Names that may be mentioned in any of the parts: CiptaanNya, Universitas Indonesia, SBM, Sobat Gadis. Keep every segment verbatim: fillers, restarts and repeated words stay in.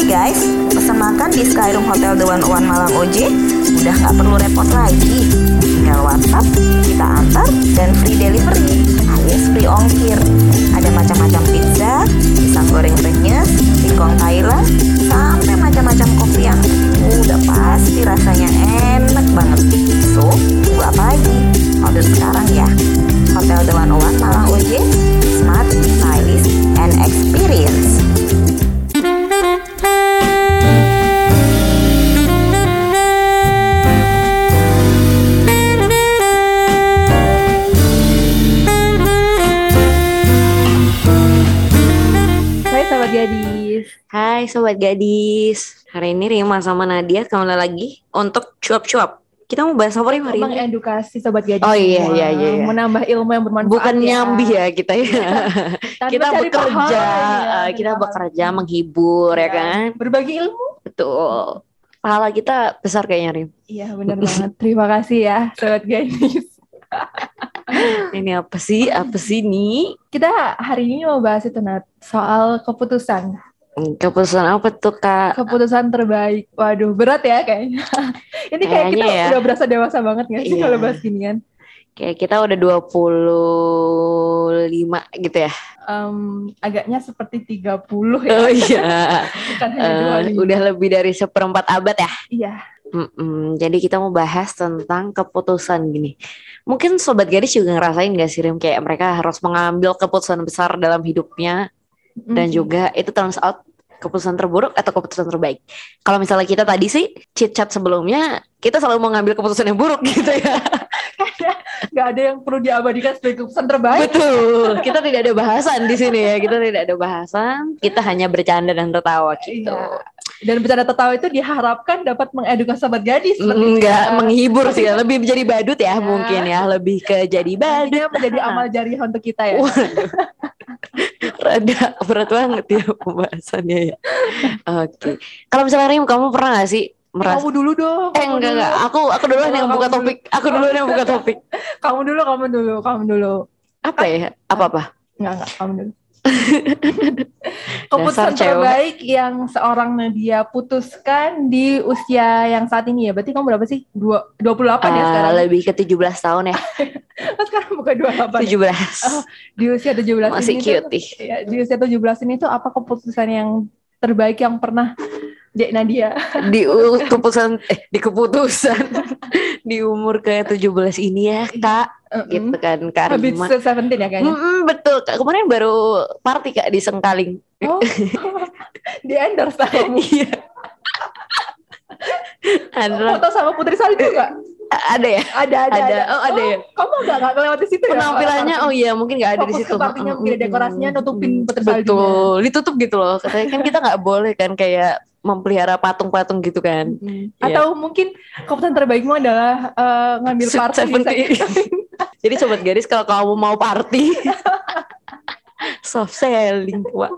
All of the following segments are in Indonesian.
Hai guys, pesan makan di Skyroom Hotel The one oh one Malang O J udah gak perlu repot lagi. Tinggal WhatsApp, kita antar, dan free delivery alias free ongkir. Ada macam-macam pizza, pisang goreng penyes, singkong Thailand, sampai macam-macam kopi yang udah pasti rasanya enak banget. So, tunggu apa lagi? Order sekarang ya. Hotel The one oh one Malang O J, smart, stylish, and experience. Hai Sobat Gadis. Hai Sobat Gadis. Hari ini Rima sama Nadia kembali lagi untuk cuap-cuap. Kita mau bahas apa Rima hari ini? Edukasi Sobat Gadis. Oh iya iya iya. Menambah ilmu yang bermanfaat. Bukan nyambi ya, ya kita ya. Kita bekerja, pahal, ya, kita benar. bekerja menghibur ya, ya kan. Berbagi ilmu. Betul. Pahala kita besar kayaknya Rim. Iya benar banget. Terima kasih ya Sobat Gadis. Ini apa sih? Apa sih nih? Kita hari ini mau bahas itu Nat, soal keputusan. Keputusan apa tuh Kak? Keputusan terbaik. Waduh, berat ya kayaknya. Ini kayak kayaknya kita ya. Udah berasa dewasa banget gak sih iya. Kalau bahas ginian? Kayak kita udah dua puluh lima gitu ya. Um, agaknya seperti tiga puluh ya. Oh iya. Bukan hanya uh, udah lebih dari seperempat abad ya. Iya. Mm-mm. Jadi kita mau bahas tentang keputusan gini. Mungkin Sobat Gadis juga ngerasain gak sih Rim, kayak mereka harus mengambil keputusan besar dalam hidupnya. Dan mm-hmm. juga itu turns out keputusan terburuk atau keputusan terbaik. Kalau misalnya kita tadi sih chit chat sebelumnya, kita selalu mau ngambil keputusan yang buruk gitu ya. Gak ada yang perlu diabadikan sebagai keputusan terbaik. Betul. Kita tidak ada bahasan di sini ya. Kita tidak ada bahasan. Kita hanya bercanda dan tertawa gitu. Iya. Dan bercanda tertawa itu diharapkan dapat mengedukasi Sobat Gadis. Enggak, ya. Menghibur sih. Lebih menjadi badut ya, ya mungkin ya. Lebih ke jadi badut. Ini menjadi amal jariah untuk kita ya. Rada berat banget ya pembahasannya ya. Oke. Okay. Kalau misalnya Rim, kamu pernah gak sih merasa? Kamu dulu dong. Eh enggak, enggak. Aku aku dulu yang buka topik. Aku dulu yang buka topik. Kamu dulu, kamu dulu, kamu dulu. Apa ya? Apa-apa? Enggak, enggak. Kamu dulu. Keputusan terbaik yang seorang Nadia putuskan di usia yang saat ini ya. Berarti kamu berapa sih? dua puluh delapan uh, ya sekarang? Lebih ke tujuh belas tahun ya. Sekarang bukan dua puluh delapan tujuh belas ya? Oh, di usia tujuh belas masih ini cute tuh, ya, di usia tujuh belas ini tuh apa keputusan yang terbaik yang pernah Dek Nadia di u- keputusan eh, di keputusan di umur kayak tujuh belas ini ya Kak. Mm-hmm. Gitu kan Kak Rima. Habis tujuh belas ya kayaknya. Mm-hmm, betul Kak. Kemarin baru party Kak di Sengkaling. Oh. Di endorse kamu. Iya. Foto sama Putri Sari juga? Ada ya? Ada, ada, ada. ada. Oh, ada oh, ya? Kamu enggak enggak kelewati situ ya? Penampilannya, oh iya mungkin enggak ada fokus di situ. Fokusnya mungkin ada dekorasinya, nutupin Putri Sari. Betul, ditutup gitu loh. Katanya kan kita enggak boleh kan kayak memelihara patung-patung gitu kan. Hmm. Ya. Atau mungkin keputusan terbaikmu adalah uh, ngambil party di Jadi Sobat Gadis kalau kamu mau party soft selling. Wah.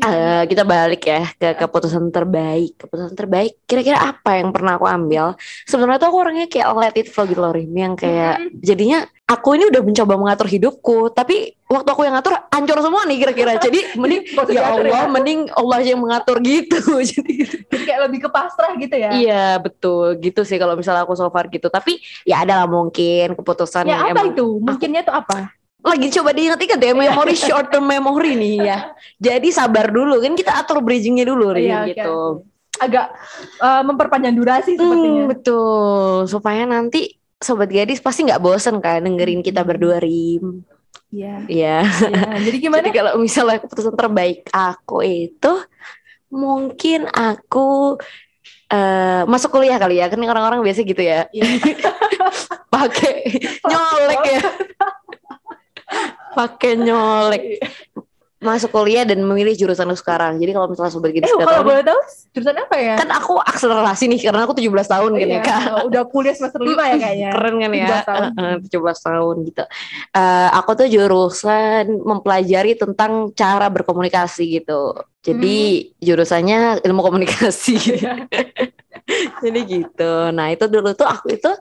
Uh, kita balik ya ke keputusan terbaik. Keputusan terbaik kira-kira apa yang pernah aku ambil? Sebenarnya tuh aku orangnya kayak let it flow gitu loh, yang kayak mm-hmm. jadinya aku ini udah mencoba mengatur hidupku, tapi waktu aku yang ngatur hancur semua nih kira-kira. Jadi mending ya Allah, mending Allah yang mengatur gitu. Jadi kayak lebih ke pasrah gitu ya. Iya, betul. Gitu sih kalau misalnya aku so far gitu. Tapi ya adalah mungkin keputusan ya, yang apa emang, itu? Mungkinnya tuh apa? Lagi coba diingat-ingat ya, memory short term memory nih ya. Jadi sabar dulu, kan kita atur bridgingnya dulu nih ya, gitu. Okay. Agak uh, memperpanjang durasi sepertinya. Hmm, betul, supaya nanti Sobat Gadis pasti nggak bosen kan dengerin kita berdua Rim. Iya. Iya. Ya. Jadi gimana? Jadi kalau misalnya keputusan terbaik aku itu mungkin aku uh, masuk kuliah kali ya, kan orang-orang biasa gitu ya. Iya. Pakai nyolek ya. Pakai nyolek masuk kuliah dan memilih jurusan aku sekarang. Jadi kalau misalnya Sobat Gadis eh, kalau boleh tahu jurusan apa ya? Kan aku akselerasi nih karena aku tujuh belas tahun oh, kan iya. Ya Kak. Udah kuliah semester lima ya kayaknya. Keren kan ya. Tahun. tujuh belas tahun gitu. Uh, aku tuh jurusan mempelajari tentang cara berkomunikasi gitu. Jadi hmm. jurusannya ilmu komunikasi. Jadi gitu. Nah, itu dulu tuh aku itu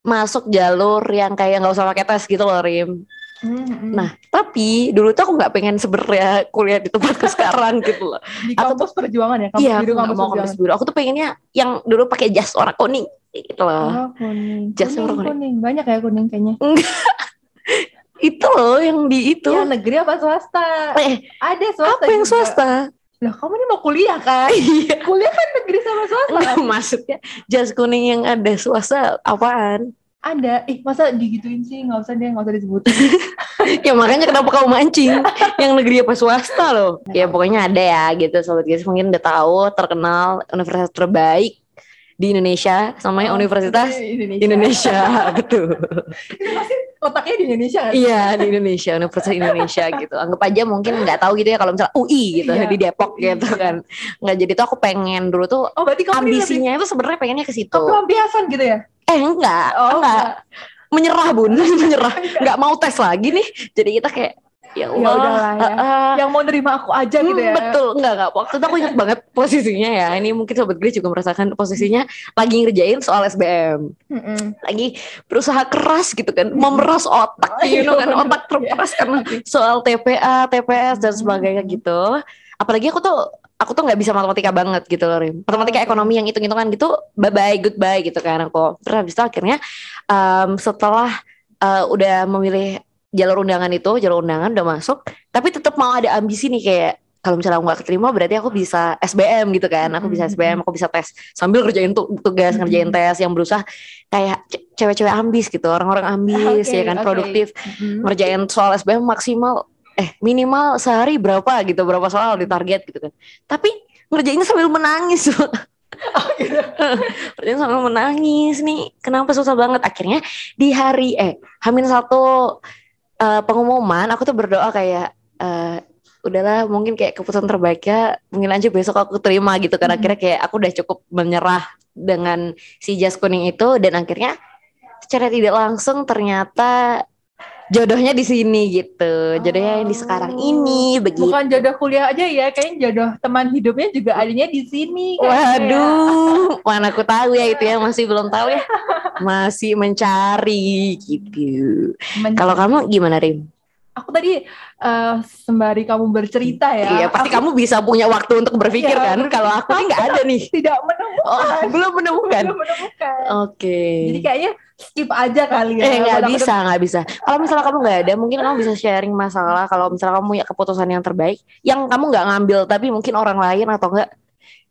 masuk jalur yang kayak enggak usah pakai tes gitu loh Rim. Mm-hmm. Nah, tapi dulu tuh aku nggak pengen sebenarnya kuliah di tempatku sekarang gitu loh. Di kampus atau, perjuangan ya, kampus iya, biru, kampus, mau kampus biru. Aku tuh pengennya yang dulu pakai jas warna kuning gitu loh. Oh, kuning. Jas kuning, warna kuning. kuning. Banyak ya kuning kayaknya. Itu loh yang di itu. Yang negeri apa swasta? Eh, ada swasta. Apa yang juga? Swasta? Loh, kamu ini mau kuliah kan? Kuliah kan negeri sama swasta. Nah, maksudnya jas kuning yang ada swasta apaan? Ada, ih masa digituin sih, nggak usah deh, nggak usah disebutin. Ya makanya kenapa kamu mancing yang negeri apa swasta loh. Ya pokoknya ada ya gitu Sobat Gadis, mungkin udah tahu terkenal universitas terbaik di Indonesia, namanya oh, Universitas Indonesia, Indonesia betul. Itu pasti otaknya di Indonesia kan? Iya di Indonesia, Universitas Indonesia gitu. Anggap aja mungkin nggak tahu gitu ya kalau misalnya U I gitu iya, di Depok gitu iya. Kan. Nggak jadi tuh aku pengen dulu tuh oh, ambisinya lebih... itu sebenarnya pengennya ke situ. Kelampiasan gitu ya? Eh enggak, oh, enggak, menyerah bun, menyerah, enggak mau tes lagi nih. Jadi kita kayak ya Allah, Yaudahlah, ya. Uh, uh, yang mau nerima aku aja gitu ya. Betul, enggak enggak. Waktu itu aku ingat banget posisinya ya. Ini mungkin Sobat Gadis juga merasakan posisinya lagi ngerjain soal S B M, mm-hmm. lagi berusaha keras gitu kan, memeras otak, you know kan, otak terperas karena soal T P A, T P S dan sebagainya gitu. Apalagi aku tuh. Aku tuh gak bisa matematika banget gitu loh Rim. Matematika ekonomi yang hitung-hitungan gitu bye-bye, goodbye gitu kan aku. Terus habis itu akhirnya um, setelah uh, udah memilih jalur undangan itu, jalur undangan udah masuk, tapi tetap mau ada ambisi nih kayak kalau misalnya aku gak keterima berarti aku bisa S B M gitu kan. Aku bisa S B M, aku bisa tes sambil kerjain tugas, ngerjain tes yang berusaha kayak cewek-cewek ambis gitu, orang-orang ambis okay, ya kan okay. Produktif mm-hmm. ngerjain soal S B M maksimal eh minimal sehari berapa gitu, berapa soal di target gitu kan. Tapi ngerjainnya sambil menangis. Oh gitu. Ngerjain sambil menangis nih. Kenapa susah banget? Akhirnya di hari eh Hamin satu uh, pengumuman aku tuh berdoa kayak uh, udahlah mungkin kayak keputusan terbaiknya mungkin aja besok aku terima gitu kan. Akhirnya kayak aku udah cukup menyerah dengan si jas kuning itu dan akhirnya secara tidak langsung ternyata jodohnya di sini gitu, jodohnya oh. di sekarang ini begitu. Bukan jodoh kuliah aja ya, kayaknya jodoh teman hidupnya juga adanya di sini. Waduh, ya. Mana aku tahu ya itu ya masih belum tahu ya, masih mencari gitu. Men- Kalau kamu gimana Rim? Aku tadi uh, sembari kamu bercerita ya. Iya, pasti aku, kamu bisa punya waktu untuk berpikir iya, kan. Kalau aku ini nggak ada nih. Tidak menemukan. Oh, belum menemukan. Belum menemukan. Oke. Okay. Jadi kayaknya skip aja kali ya. Eh nggak bisa, nggak bisa. Kalau misalnya kamu nggak ada, mungkin kamu bisa sharing masalah. Kalau misalnya kamu punya keputusan yang terbaik, yang kamu nggak ngambil, tapi mungkin orang lain atau nggak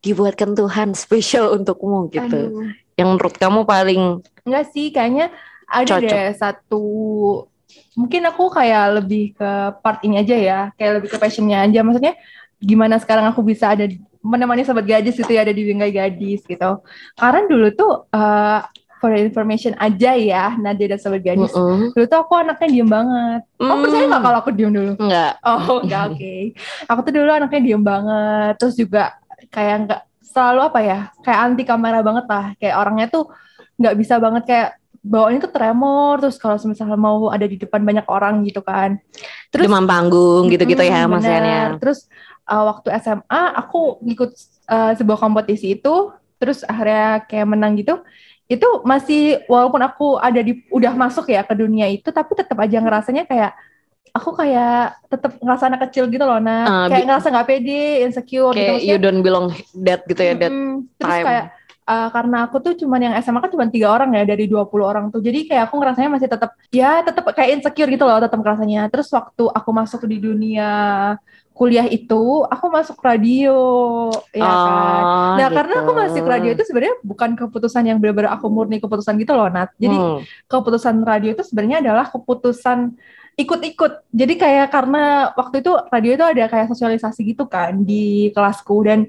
dibuatkan Tuhan spesial untukmu gitu. Aduh. Yang menurut kamu paling nggak sih, kayaknya ada cocok. Deh satu. Mungkin aku kayak lebih ke part ini aja ya, kayak lebih ke passionnya aja. Maksudnya gimana sekarang aku bisa ada menemani Sobat Gadis gitu ya, ada di Bingkai Gadis gitu. Karena dulu tuh uh, for information aja ya Nadia dan Sobat Gadis mm-hmm. dulu tuh aku anaknya diem banget. Kamu mm. percaya gak kalau aku diem dulu? Enggak. Oh enggak oke okay. Aku tuh dulu anaknya diem banget. Terus juga kayak gak selalu apa ya, kayak anti kamera banget lah. Kayak orangnya tuh gak bisa banget kayak bawaannya tuh tremor, terus kalau misalnya mau ada di depan banyak orang gitu kan. Terus demam panggung gitu-gitu hmm, ya maksudnya. Terus uh, waktu S M A aku ikut uh, sebuah kompetisi itu, terus akhirnya kayak menang gitu. Itu masih walaupun aku ada di udah masuk ya ke dunia itu, tapi tetap aja ngerasanya kayak aku kayak tetap ngerasa anak kecil gitu loh, nah uh, kayak bi- ngerasa nggak pede, insecure. Kayak gitu, you don't belong that gitu ya that mm-hmm. time. Terus kayak Uh, karena aku tuh cuman yang S M A kan cuman tiga orang ya dari dua puluh orang tuh. Jadi kayak aku ngerasanya masih tetap ya tetap kayak insecure gitu loh, tetap ngerasanya. Terus waktu aku masuk di dunia kuliah itu, aku masuk radio, ya kan. Oh, nah, gitu. Karena aku masuk radio itu sebenarnya bukan keputusan yang benar-benar aku murni keputusan gitu loh, Nat. Jadi hmm. keputusan radio itu sebenarnya adalah keputusan ikut-ikut. Jadi kayak karena waktu itu radio itu ada kayak sosialisasi gitu kan di kelasku dan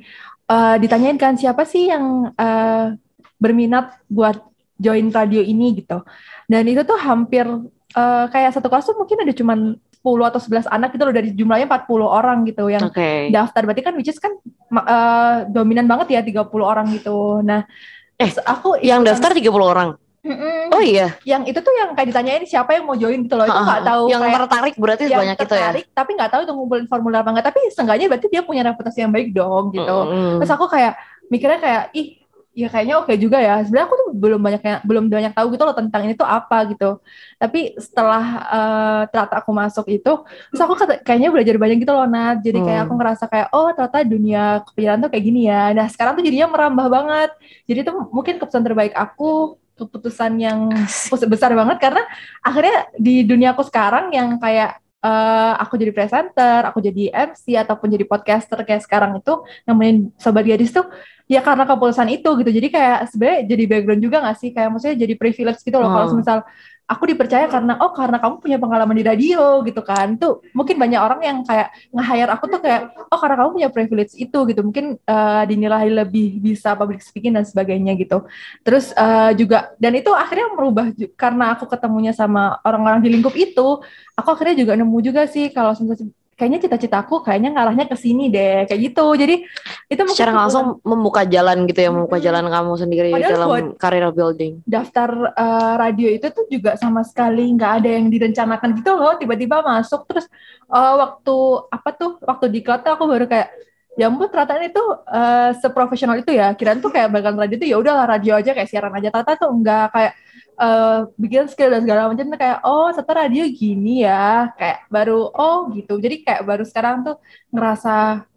Uh, ditanyain kan siapa sih yang uh, berminat buat join radio ini gitu. Dan itu tuh hampir uh, kayak satu kelas tuh mungkin ada cuman sepuluh atau sebelas anak gitu loh, dari jumlahnya empat puluh orang gitu yang okay. daftar. Berarti kan which is kan uh, dominan banget ya tiga puluh orang gitu. Nah, eh aku yang daftar tiga puluh orang. Mm-mm. Oh iya, yang itu tuh yang kayak ditanyain siapa yang mau join gitu loh, itu nggak tahu. Yang kayak, tertarik berarti banyak itu ya. Yang tertarik, tapi nggak tahu itu ngumpulin formulir apa nggak. Tapi seenggaknya berarti dia punya reputasi yang baik dong gitu. Mm-mm. Terus aku kayak mikirnya kayak ih ya kayaknya oke okay juga ya. Sebenarnya aku tuh belum banyak belum banyak tahu gitu loh tentang ini tuh apa gitu. Tapi setelah uh, ternyata aku masuk itu, terus aku kata, kayaknya belajar banyak gitu loh Nat. Jadi kayak hmm. aku ngerasa kayak oh ternyata dunia kepenyiaran tuh kayak gini ya. Nah sekarang tuh jadinya merambah banget. Jadi itu mungkin keputusan terbaik aku, keputusan yang besar banget karena akhirnya di dunia aku sekarang yang kayak Uh, aku jadi presenter, aku jadi M C ataupun jadi podcaster kayak sekarang itu namanya Sobat Gadis tuh ya karena keputusan itu gitu. Jadi kayak sebenarnya jadi background juga gak sih? Kayak maksudnya jadi privilege gitu loh. Oh. Kalau misal aku dipercaya karena oh karena kamu punya pengalaman di radio gitu kan. Tuh mungkin banyak orang yang kayak nge-hire aku tuh kayak oh karena kamu punya privilege itu gitu. Mungkin uh, dinilai lebih bisa public speaking dan sebagainya gitu. Terus uh, juga dan itu akhirnya merubah karena aku ketemunya sama orang-orang di lingkup itu. Aku akhirnya juga nemu juga sih kalau misalnya kayaknya cita-citaku kayaknya ngarahnya ke sini deh kayak gitu. Jadi itu mungkin secara langsung membuka jalan gitu ya, membuka jalan kamu sendiri dalam career building. Daftar uh, radio itu tuh juga sama sekali nggak ada yang direncanakan gitu loh, tiba-tiba masuk terus uh, waktu apa tuh waktu di diklat aku baru kayak ya ampun ternyata ini tuh uh, seprofesional itu ya. Kirain tuh kayak bagian radio tuh ya udahlah radio aja kayak siaran aja, ternyata tuh enggak kayak uh, bikin skill dan segala macam tuh kayak oh ternyata radio gini ya, kayak baru oh gitu. Jadi kayak baru sekarang tuh ngerasa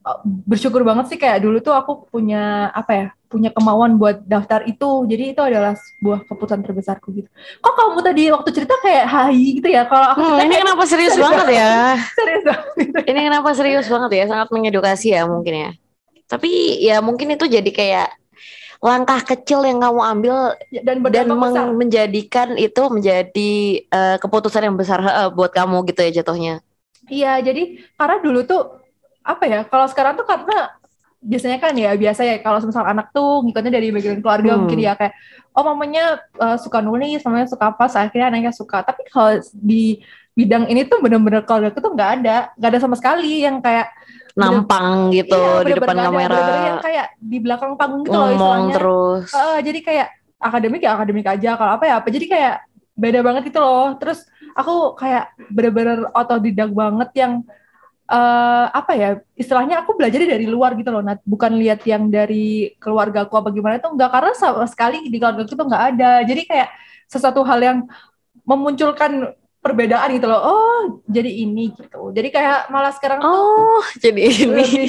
uh, bersyukur banget sih kayak dulu tuh aku punya apa ya, punya kemauan buat daftar itu. Jadi itu adalah sebuah keputusan terbesarku gitu. Kok kamu tadi waktu cerita kayak hai gitu ya? Kalau aku hmm, ini kayak, kenapa serius, serius banget ya? Serius banget. Gitu. Ini kenapa serius banget ya? Sangat mengedukasi ya mungkin ya. Tapi ya mungkin itu jadi kayak langkah kecil yang kamu ambil ya, dan, dan meng- menjadikan itu menjadi uh, keputusan yang besar uh, buat kamu gitu ya jatuhnya. Iya, jadi karena dulu tuh apa ya? Kalau sekarang tuh karena biasanya kan ya biasa ya kalau misal anak tuh ngikutnya dari background keluarga hmm. mungkin ya kayak oh mamanya uh, suka nulis, mamanya suka apa, akhirnya anaknya suka. Tapi kalau di bidang ini tuh benar-benar keluarga tuh tuh nggak ada, nggak ada sama sekali yang kayak nampang gitu iya, di depan kamera, yang kayak di belakang panggung gitu loh istilahnya. Terus. Uh, jadi kayak akademik ya akademik aja, kalau apa ya apa. Jadi kayak beda banget gitu loh. Terus aku kayak benar-benar otodidak banget yang Uh, apa ya istilahnya aku belajar dari luar gitu loh Nat, bukan lihat yang dari keluarga aku apa gimana itu enggak, karena sama sekali di keluarga aku tuh enggak ada. Jadi kayak sesuatu hal yang memunculkan perbedaan gitu loh, oh jadi ini gitu. Jadi kayak malah sekarang tuh oh jadi ini lebih,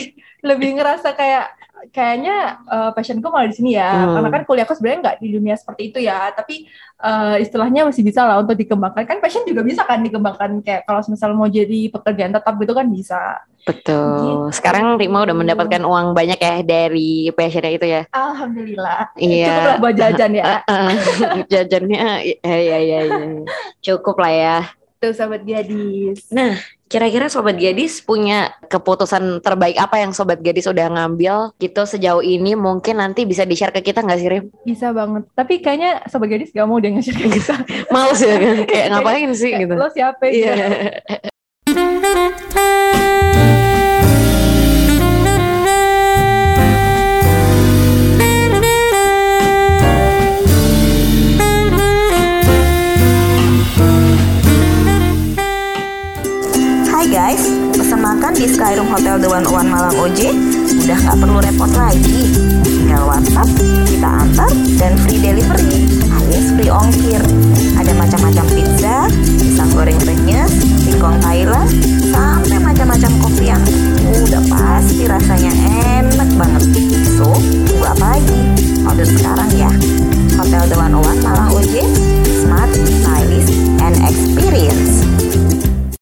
lebih ngerasa kayak kayaknya uh, passionku malah di sini ya hmm. karena kan kuliahku sebenarnya nggak di dunia seperti itu ya, tapi uh, istilahnya masih bisa lah untuk dikembangkan kan, passion juga bisa kan dikembangkan kayak kalau misal mau jadi pekerjaan tetap gitu kan bisa. Betul gitu. Sekarang Rima udah mendapatkan uang banyak ya dari passionnya itu ya. Alhamdulillah iya. Cukup lah buat jajan ya. Jajannya ya ya ya, ya. Cukup lah ya tuh Sobat Gadis. Nah kira-kira Sobat Gadis punya keputusan terbaik apa yang Sobat Gadis udah ngambil gitu sejauh ini, mungkin nanti bisa di-share ke kita gak sih Rim? Bisa banget, tapi kayaknya Sobat Gadis gak mau dia nge-share ke kita. Males ya kan, kayak ngapain sih gitu. Lo siapa ya? Yeah. Guys, pesan makan di Skyroom Hotel The one oh one Malang O J udah gak perlu repot lagi. Tinggal WhatsApp, kita antar, dan free delivery alias free ongkir. Ada macam-macam pizza, pisang goreng renyes, singkong Thailand,